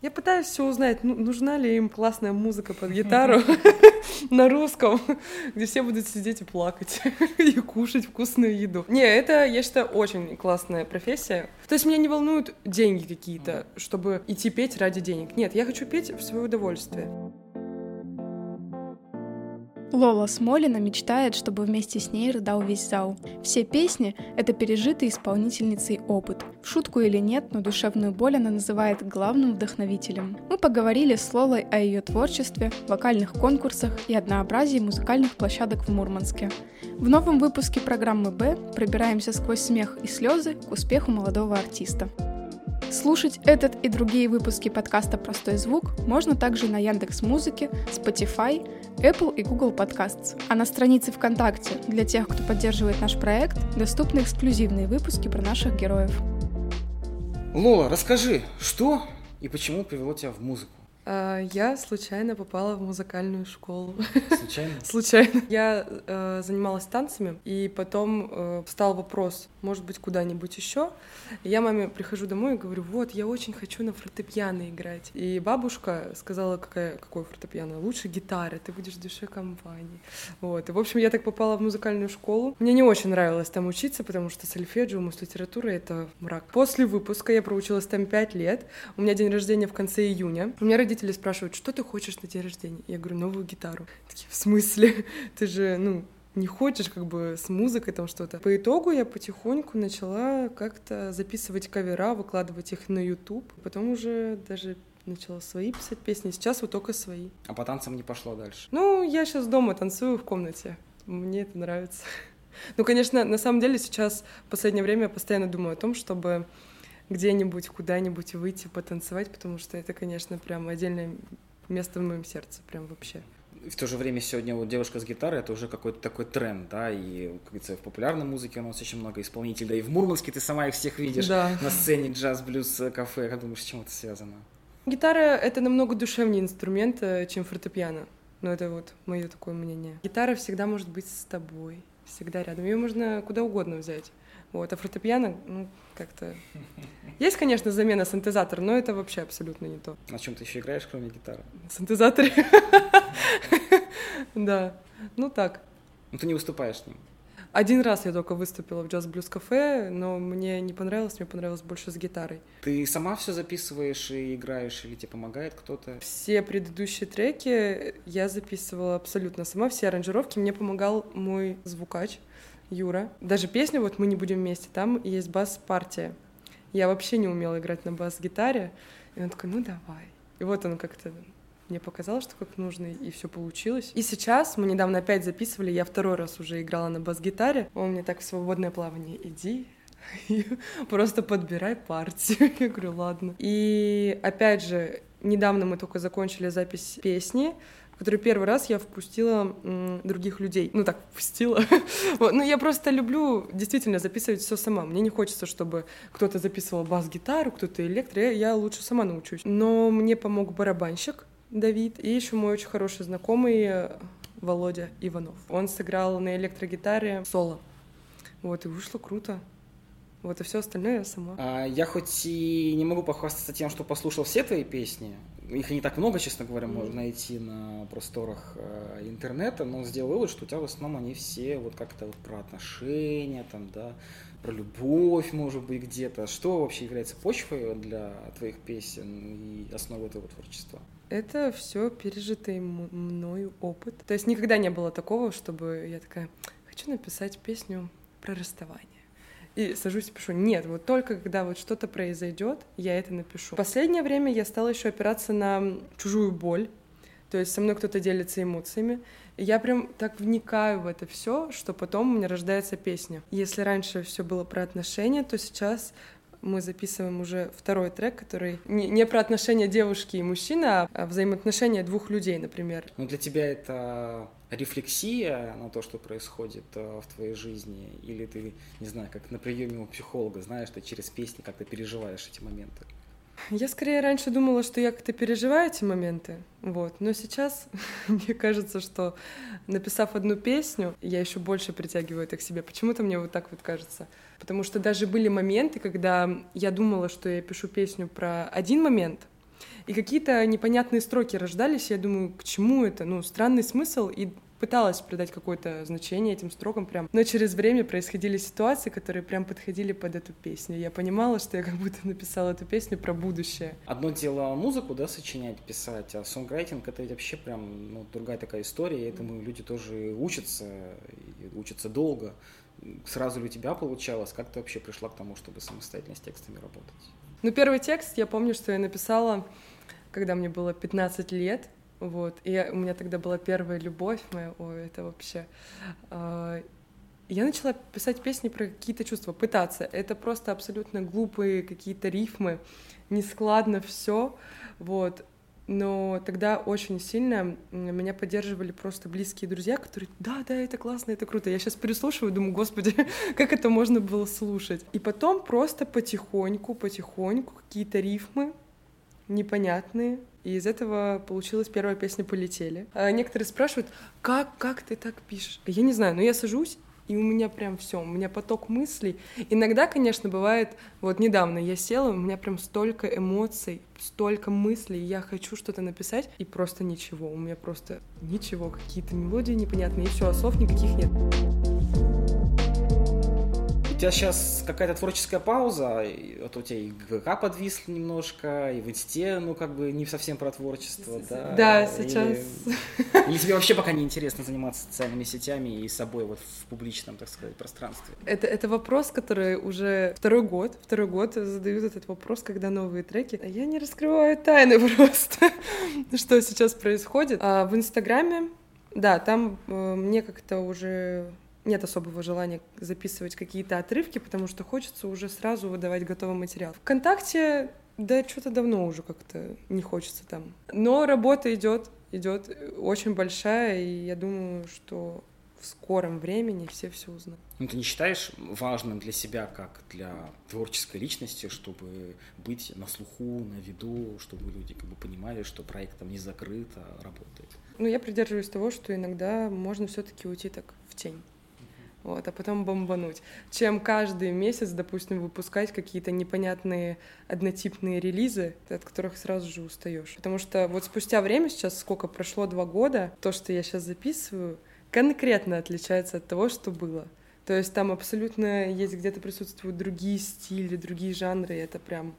Я пытаюсь все узнать, нужна ли им классная музыка под гитару на русском, где все будут сидеть и плакать, и кушать вкусную еду. Не, это, я считаю, очень классная профессия. То есть меня не волнуют деньги какие-то, чтобы идти петь ради денег. Нет, я хочу петь в свое удовольствие. Лола Смолина мечтает, чтобы вместе с ней рыдал весь зал. Все песни — это пережитый исполнительницей опыт. В шутку или нет, но душевную боль она называет главным вдохновителем. Мы поговорили с Лолой о ее творчестве, вокальных конкурсах и однообразии музыкальных площадок в Мурманске. В новом выпуске программы «Б» пробираемся сквозь смех и слезы к успеху молодого артиста. Слушать этот и другие выпуски подкаста «Простой звук» можно также на Яндекс.Музыке, Spotify, Apple и Google Podcasts. А на странице ВКонтакте для тех, кто поддерживает наш проект, доступны эксклюзивные выпуски про наших героев. Лола, расскажи, что и почему привело тебя в музыку? Я случайно попала в музыкальную школу. Случайно? Случайно. Я занималась танцами, и потом встал вопрос, может быть, куда-нибудь еще. И я маме прихожу домой и говорю, вот, я очень хочу на фортепиано играть. И бабушка сказала, какое фортепиано? Лучше гитара, ты будешь в душе компании. Вот. И, в общем, я так попала в музыкальную школу. Мне не очень нравилось там учиться, потому что сольфеджио, муслитература — это мрак. После выпуска я проучилась там 5 лет. У меня день рождения в конце июня. У меня родители спрашивают, что ты хочешь на день рождения? Я говорю, новую гитару. Такие, в смысле? Ты же, не хочешь как бы с музыкой там что-то. По итогу я потихоньку начала как-то записывать кавера, выкладывать их на YouTube. Потом уже даже начала свои писать песни. Сейчас вот только свои. А по танцам не пошло дальше? Я сейчас дома танцую в комнате. Мне это нравится. Конечно, на самом деле сейчас в последнее время я постоянно думаю о том, чтобы где-нибудь, куда-нибудь выйти, потанцевать, потому что это, конечно, прям отдельное место в моем сердце, прям вообще. В то же время сегодня вот девушка с гитарой — это уже какой-то такой тренд, да, и, как говорится, в популярной музыке у нас очень много исполнителей, да и в Мурманске ты сама их всех видишь, да. На сцене Jazz Blues кафе. Как думаешь, с чем это связано? Гитара — это намного душевнее инструмент, чем фортепиано, но это вот мое такое мнение. Гитара всегда может быть с тобой, всегда рядом, ее можно куда угодно взять. Вот, а фортепиано, как-то... Есть, конечно, замена синтезатора, но это вообще абсолютно не то. На чем ты еще играешь, кроме гитары? На синтезаторе? Да, так. Ты не выступаешь с ним? Один раз я только выступила в Jazz Blues кафе, но мне не понравилось, мне понравилось больше с гитарой. Ты сама все записываешь и играешь, или тебе помогает кто-то? Все предыдущие треки я записывала абсолютно сама, все аранжировки. Мне помогал мой звукач. Юра. Даже песню «Вот мы не будем вместе», там есть бас-партия. Я вообще не умела играть на бас-гитаре. И он такой, давай. И вот он как-то мне показал, что как нужно, и все получилось. И сейчас мы недавно опять записывали, я второй раз уже играла на бас-гитаре. Он мне так в свободное плавание, иди, просто подбирай партию. Я говорю, ладно. И опять же, недавно мы только закончили запись песни, который первый раз я впустила других людей. Впустила. Я просто люблю действительно записывать все сама. Мне не хочется, чтобы кто-то записывал бас-гитару, кто-то электро. Я лучше сама научусь. Но мне помог барабанщик Давид и еще мой очень хороший знакомый Володя Иванов. Он сыграл на электрогитаре соло. И вышло круто. И все остальное я сама. Я хоть и не могу похвастаться тем, что послушал все твои песни, их не так много, честно говоря, можно найти на просторах интернета, но сделал вывод, что у тебя в основном они все про отношения, про любовь, может быть, где-то. Что вообще является почвой для твоих песен и основой твоего творчества? Это все пережитый мною опыт. То есть никогда не было такого, чтобы я такая, хочу написать песню про расставание. И сажусь и пишу. Нет, только когда что-то произойдет, я это напишу. В последнее время я стала еще опираться на чужую боль, то есть со мной кто-то делится эмоциями. И я прям так вникаю в это все, что потом у меня рождается песня. Если раньше все было про отношения, то сейчас мы записываем уже второй трек, который не про отношения девушки и мужчины, а взаимоотношения двух людей, например. Для тебя это... рефлексия на то, что происходит в твоей жизни, или ты, не знаю, как на приеме у психолога, знаешь, ты через песни как-то переживаешь эти моменты? Я скорее раньше думала, что я как-то переживаю эти моменты, но сейчас мне кажется, что написав одну песню, я еще больше притягиваю это к себе. Почему-то мне так кажется. Потому что даже были моменты, когда я думала, что я пишу песню про один момент, И какие-то непонятные строки рождались, я думаю, к чему это? Ну, странный смысл, и пыталась придать какое-то значение этим строкам прям. Но через время происходили ситуации, которые прям подходили под эту песню. Я понимала, что я как будто написала эту песню про будущее. Одно дело музыку, да, сочинять, писать, а сонграйтинг — это вообще прям, ну, другая такая история. И этому люди тоже учатся, и учатся долго. Сразу ли у тебя получалось? Как ты вообще пришла к тому, чтобы самостоятельно с текстами работать? Ну, первый текст, я помню, что я написала, когда мне было 15 лет. Вот, и у меня тогда была первая любовь моя, ой, это вообще... Я начала писать песни про какие-то чувства, пытаться. Это просто абсолютно глупые какие-то рифмы, нескладно все, вот. Но тогда очень сильно меня поддерживали просто близкие друзья, которые: да, это классно, это круто. Я сейчас переслушиваю, думаю, господи, как это можно было слушать. И потом просто потихоньку какие-то рифмы непонятные. И из этого получилась первая песня «Полетели». А некоторые спрашивают: как ты так пишешь? Я не знаю, но я сажусь, и у меня прям все, у меня поток мыслей. Иногда, конечно, бывает, вот недавно я села, у меня прям столько эмоций, столько мыслей, я хочу что-то написать, и просто ничего, у меня просто ничего, какие-то мелодии непонятные, и все, а слов никаких нет. У тебя сейчас какая-то творческая пауза, а то у тебя и ГВК подвисли немножко, и в инсте, ну, как бы не совсем про творчество, да? Да, сейчас. Или тебе вообще пока не интересно заниматься социальными сетями и собой вот в публичном, так сказать, пространстве? Это вопрос, который уже второй год задают этот вопрос, когда новые треки. Я не раскрываю тайны просто, что сейчас происходит. А в Инстаграме, да, там мне как-то уже... нет особого желания записывать какие-то отрывки, потому что хочется уже сразу выдавать готовый материал. ВКонтакте, да, что-то давно уже как-то не хочется там. Но работа идет очень большая, и я думаю, что в скором времени все узнают. Ну, ты не считаешь важным для себя, как для творческой личности, чтобы быть на слуху, на виду, чтобы люди как бы понимали, что проект там не закрыт, а работает? Ну, я придерживаюсь того, что иногда можно все-таки уйти так в тень. Вот, а потом бомбануть. Чем каждый месяц, допустим, выпускать какие-то непонятные однотипные релизы, от которых сразу же устаешь. Потому что вот спустя время, сейчас сколько прошло, 2 года, то, что я сейчас записываю, конкретно отличается от того, что было. То есть там абсолютно есть, где-то присутствуют другие стили, другие жанры, и это прям...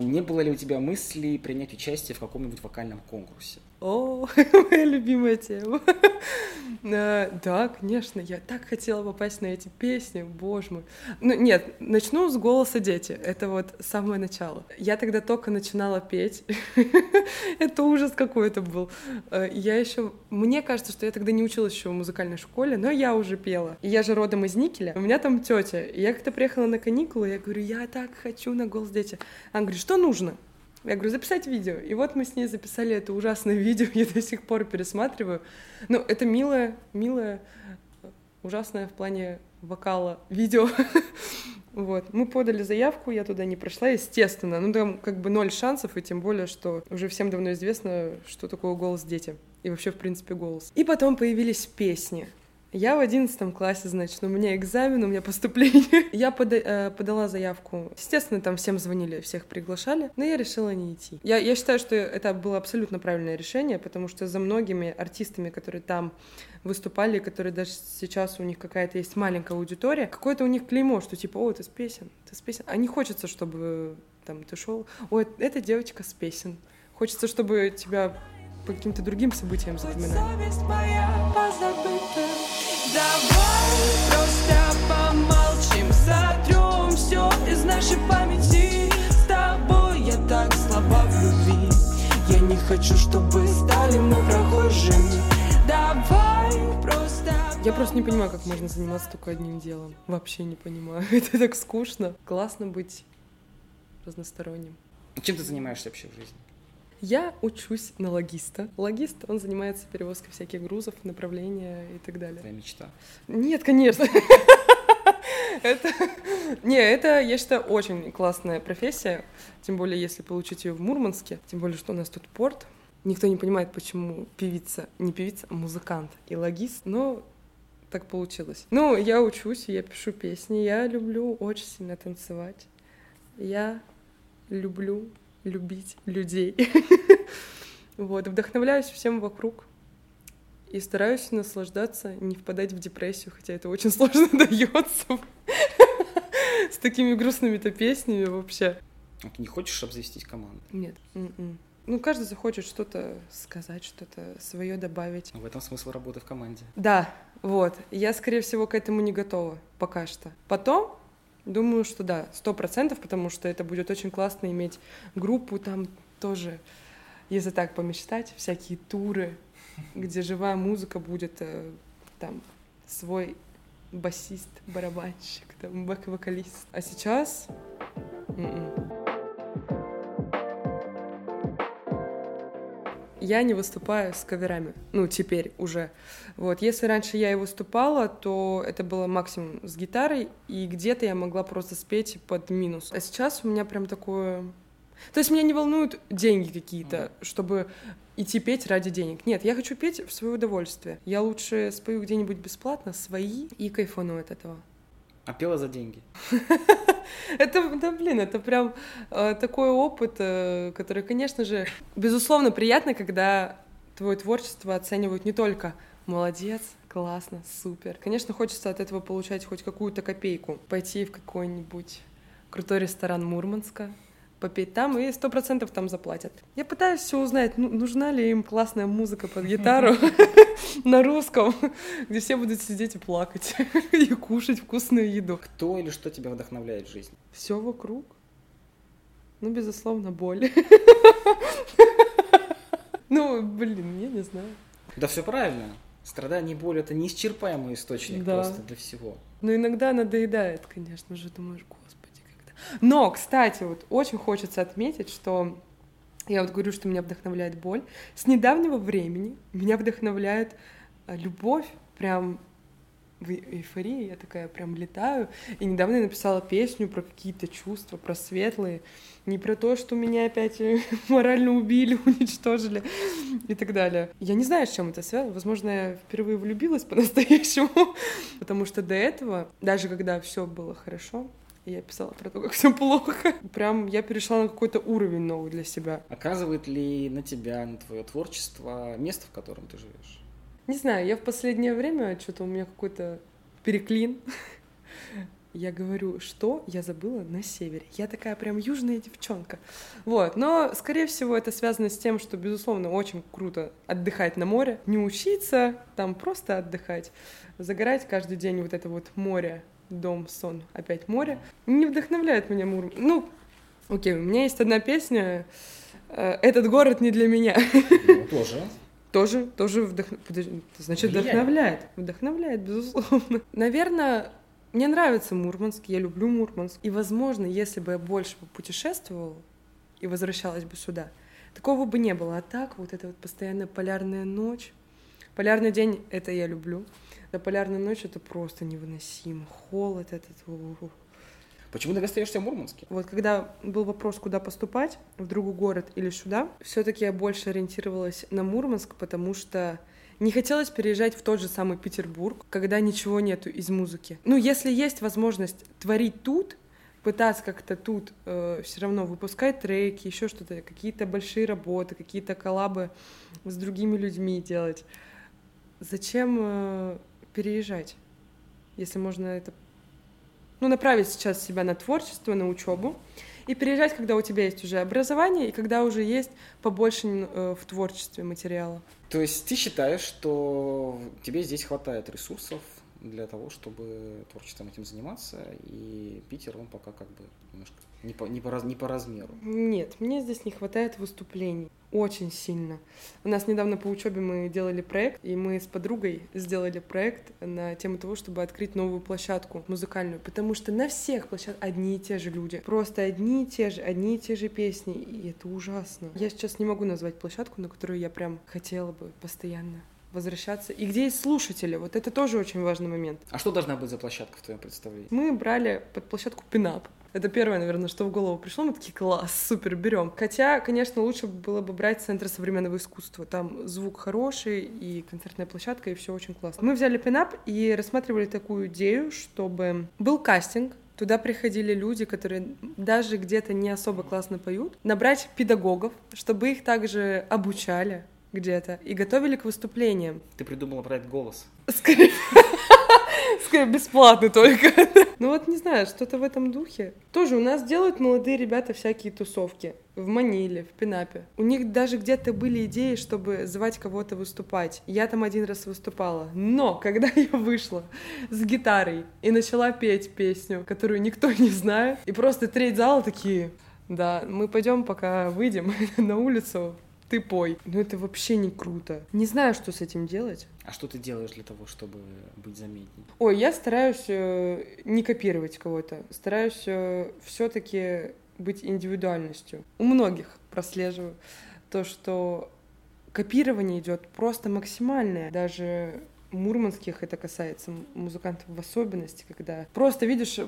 Не было ли у тебя мысли принять участие в каком-нибудь вокальном конкурсе? О, моя любимая тема. Да, конечно, я так хотела попасть на эти песни, боже мой. Ну нет, начну с «Голоса дети», это вот самое начало. Я тогда только начинала петь, это ужас какой-то был. Я еще, мне кажется, что я тогда не училась еще в музыкальной школе, но я уже пела. И я же родом из Никеля, у меня там тетя. И я как-то приехала на каникулы, я говорю: я так хочу на «Голос дети». Она говорит: что нужно? Я говорю: записать видео. И вот мы с ней записали это ужасное видео, я до сих пор пересматриваю. Ну, это милое, ужасное в плане вокала видео. Вот. Мы подали заявку, я туда не прошла, естественно. Ну, там как бы 0 шансов, и тем более, что уже всем давно известно, что такое «Голос дети». И вообще, в принципе, голос. И потом появились песни. Я в 11 классе, значит, у меня экзамен, у меня поступление. Я подала заявку. Естественно, там всем звонили, всех приглашали, но я решила не идти. Я считаю, что это было абсолютно правильное решение, потому что за многими артистами, которые там выступали, которые даже сейчас у них какая-то есть маленькая аудитория, какое-то у них клеймо, что типа: о, ты с песен. А не хочется, чтобы там ты шел: ой, эта девочка с песен. Хочется, чтобы тебя по каким-то другим событиям запоминали. Давай просто помолчим, сотрем все из нашей памяти. С тобой я так слаба в любви. Я не хочу, чтобы стали мы прохожими. Давай просто... Я просто не понимаю, как можно заниматься только одним делом. Вообще не понимаю. Это так скучно. Классно быть разносторонним. Чем ты занимаешься вообще в жизни? Я учусь на логиста. Логист, он занимается перевозкой всяких грузов, направления и так далее. Твоя мечта? Нет, конечно. Это, я считаю, очень классная профессия, тем более, если получить ее в Мурманске, тем более, что у нас тут порт. Никто не понимает, почему певица, не певица, а музыкант и логист, но так получилось. Ну, я учусь, я пишу песни, я люблю очень сильно танцевать, я люблю любить людей. Вот, вдохновляюсь всем вокруг и стараюсь наслаждаться, не впадать в депрессию, хотя это очень сложно дается с такими грустными-то песнями вообще. А ты не хочешь обзавестись командой? Нет. Ну, каждый захочет что-то сказать, что-то свое добавить. В этом смысл работы в команде. Да, вот. Я, скорее всего, к этому не готова пока что. Потом, думаю, что да, 100%, потому что это будет очень классно иметь группу там тоже, если так помечтать, всякие туры, где живая музыка будет, там, свой басист, барабанщик, там, бэк-вокалист. А сейчас... Я не выступаю с каверами, ну, теперь уже. Вот, если раньше я и выступала, то это было максимум с гитарой, и где-то я могла просто спеть под минус. А сейчас у меня прям такое... То есть меня не волнуют деньги какие-то, чтобы идти петь ради денег. Нет, я хочу петь в свое удовольствие. Я лучше спою где-нибудь бесплатно, свои, и кайфану от этого. А пела за деньги? Это, да, блин, это прям такой опыт, который, конечно же, безусловно, приятно, когда твое творчество оценивают не только «молодец», «классно», «супер». Конечно, хочется от этого получать хоть какую-то копейку, пойти в какой-нибудь крутой ресторан Мурманска, попеть там, и 100% там заплатят. Я пытаюсь все узнать, нужна ли им классная музыка под гитару на русском, где все будут сидеть и плакать, и кушать вкусную еду. Кто или что тебя вдохновляет в жизни? Все вокруг. Ну, безусловно, боль. Ну, блин, я не знаю. Да все правильно. Страдание и боль — это неисчерпаемый источник просто для всего. Но иногда надоедает, конечно же, думаешь, господи. Но, кстати, вот очень хочется отметить, что я вот говорю, что меня вдохновляет боль. С недавнего времени меня вдохновляет любовь, прям в эйфории, я такая прям летаю. И недавно я написала песню про какие-то чувства, про светлые, не про то, что меня опять морально убили, уничтожили и так далее. Я не знаю, с чем это связано. Возможно, я впервые влюбилась по-настоящему, потому что до этого, даже когда все было хорошо, я писала про то, как все плохо. Прям я перешла на какой-то уровень новый для себя. Оказывает ли на тебя, на твое творчество место, в котором ты живешь? Не знаю, я в последнее время что-то у меня какой-то переклин. Я говорю, что я забыла на севере. Я такая прям южная девчонка. Вот, но, скорее всего, это связано с тем, что, безусловно, очень круто отдыхать на море. Не учиться, там просто отдыхать. Загорать каждый день вот это вот море. Дом, сон, опять море. Не вдохновляет меня Мурманск. Ну, окей, у меня есть одна песня. «Этот город не для меня». Ну, тоже. Тоже вдохновляет. Значит, вдохновляет. Вдохновляет, безусловно. Наверное, мне нравится Мурманск, я люблю Мурманск. И, возможно, если бы я больше путешествовала и возвращалась бы сюда, такого бы не было. А так, вот эта вот постоянная полярная ночь. Полярный день — это я люблю. Да, полярная ночь — это просто невыносимо. Холод этот. Почему ты остаешься в Мурманске? Вот когда был вопрос, куда поступать, в другой город или сюда, все-таки я больше ориентировалась на Мурманск, потому что не хотелось переезжать в тот же самый Петербург, когда ничего нету из музыки. Ну, если есть возможность творить тут, пытаться как-то тут все равно выпускать треки, еще что-то, какие-то большие работы, какие-то коллабы с другими людьми делать. Зачем переезжать, если можно это... Ну, направить сейчас себя на творчество, на учебу и переезжать, когда у тебя есть уже образование и когда уже есть побольше в творчестве материала. То есть ты считаешь, что тебе здесь хватает ресурсов для того, чтобы творчеством этим заниматься, и Питер, он пока как бы немножко не по размеру? Нет, мне здесь не хватает выступлений. Очень сильно. У нас недавно по учебе мы делали проект, и мы с подругой сделали проект на тему того, чтобы открыть новую площадку музыкальную, потому что на всех площадках одни и те же люди, просто одни и те же песни, и это ужасно. Я сейчас не могу назвать площадку, на которую я прям хотела бы постоянно возвращаться. И где есть слушатели? Вот это тоже очень важный момент. А что должна быть за площадка в твоем представлении? Мы брали под площадку Пинап. Это первое, наверное, что в голову пришло. Мы такие, класс, супер, берем. Хотя, конечно, лучше было бы брать Центр современного искусства. Там звук хороший, и концертная площадка, и все очень классно. Мы взяли Пинап и рассматривали такую идею, чтобы был кастинг. Туда приходили люди, которые даже где-то не особо классно поют. Набрать педагогов, чтобы их также обучали где-то и готовили к выступлениям. Ты придумала брать голос. Скорее, бесплатно только. Ну вот, не знаю, что-то в этом духе. Тоже у нас делают молодые ребята всякие тусовки. В Маниле, в Пинапе. У них даже где-то были идеи, чтобы звать кого-то выступать. Я там один раз выступала. Но когда я вышла с гитарой и начала петь песню, которую никто не знает, и просто треть зала такие: да, мы пойдем, пока выйдем на улицу, ты пой. Ну это вообще не круто. Не знаю, что с этим делать. А что ты делаешь для того, чтобы быть заметнее? Ой, я стараюсь не копировать кого-то. Стараюсь все-таки быть индивидуальностью. У многих прослеживаю то, что копирование идет просто максимальное. Даже мурманских это касается, музыкантов в особенности, когда просто видишь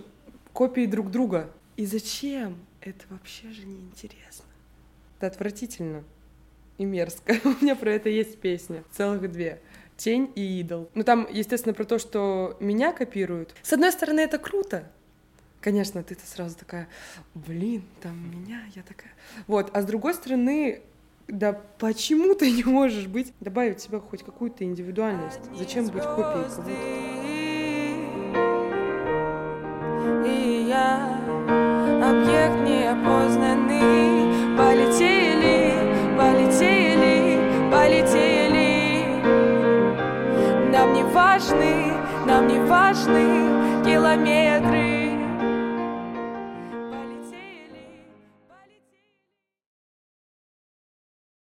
копии друг друга. И зачем? Это вообще же неинтересно. Это отвратительно. И мерзко. У меня про это есть песня. Целых две. «Тень» и «Идол». Ну там, естественно, про то, что меня копируют. С одной стороны, это круто. Конечно, ты-то сразу такая: блин, там меня, я такая. Вот. А с другой стороны, да почему ты не можешь быть? Добавить в себя хоть какую-то индивидуальность. Зачем быть копией кого-то? И я объект неопознанный. Полетели. Полетели, полетели. Нам не важны километры.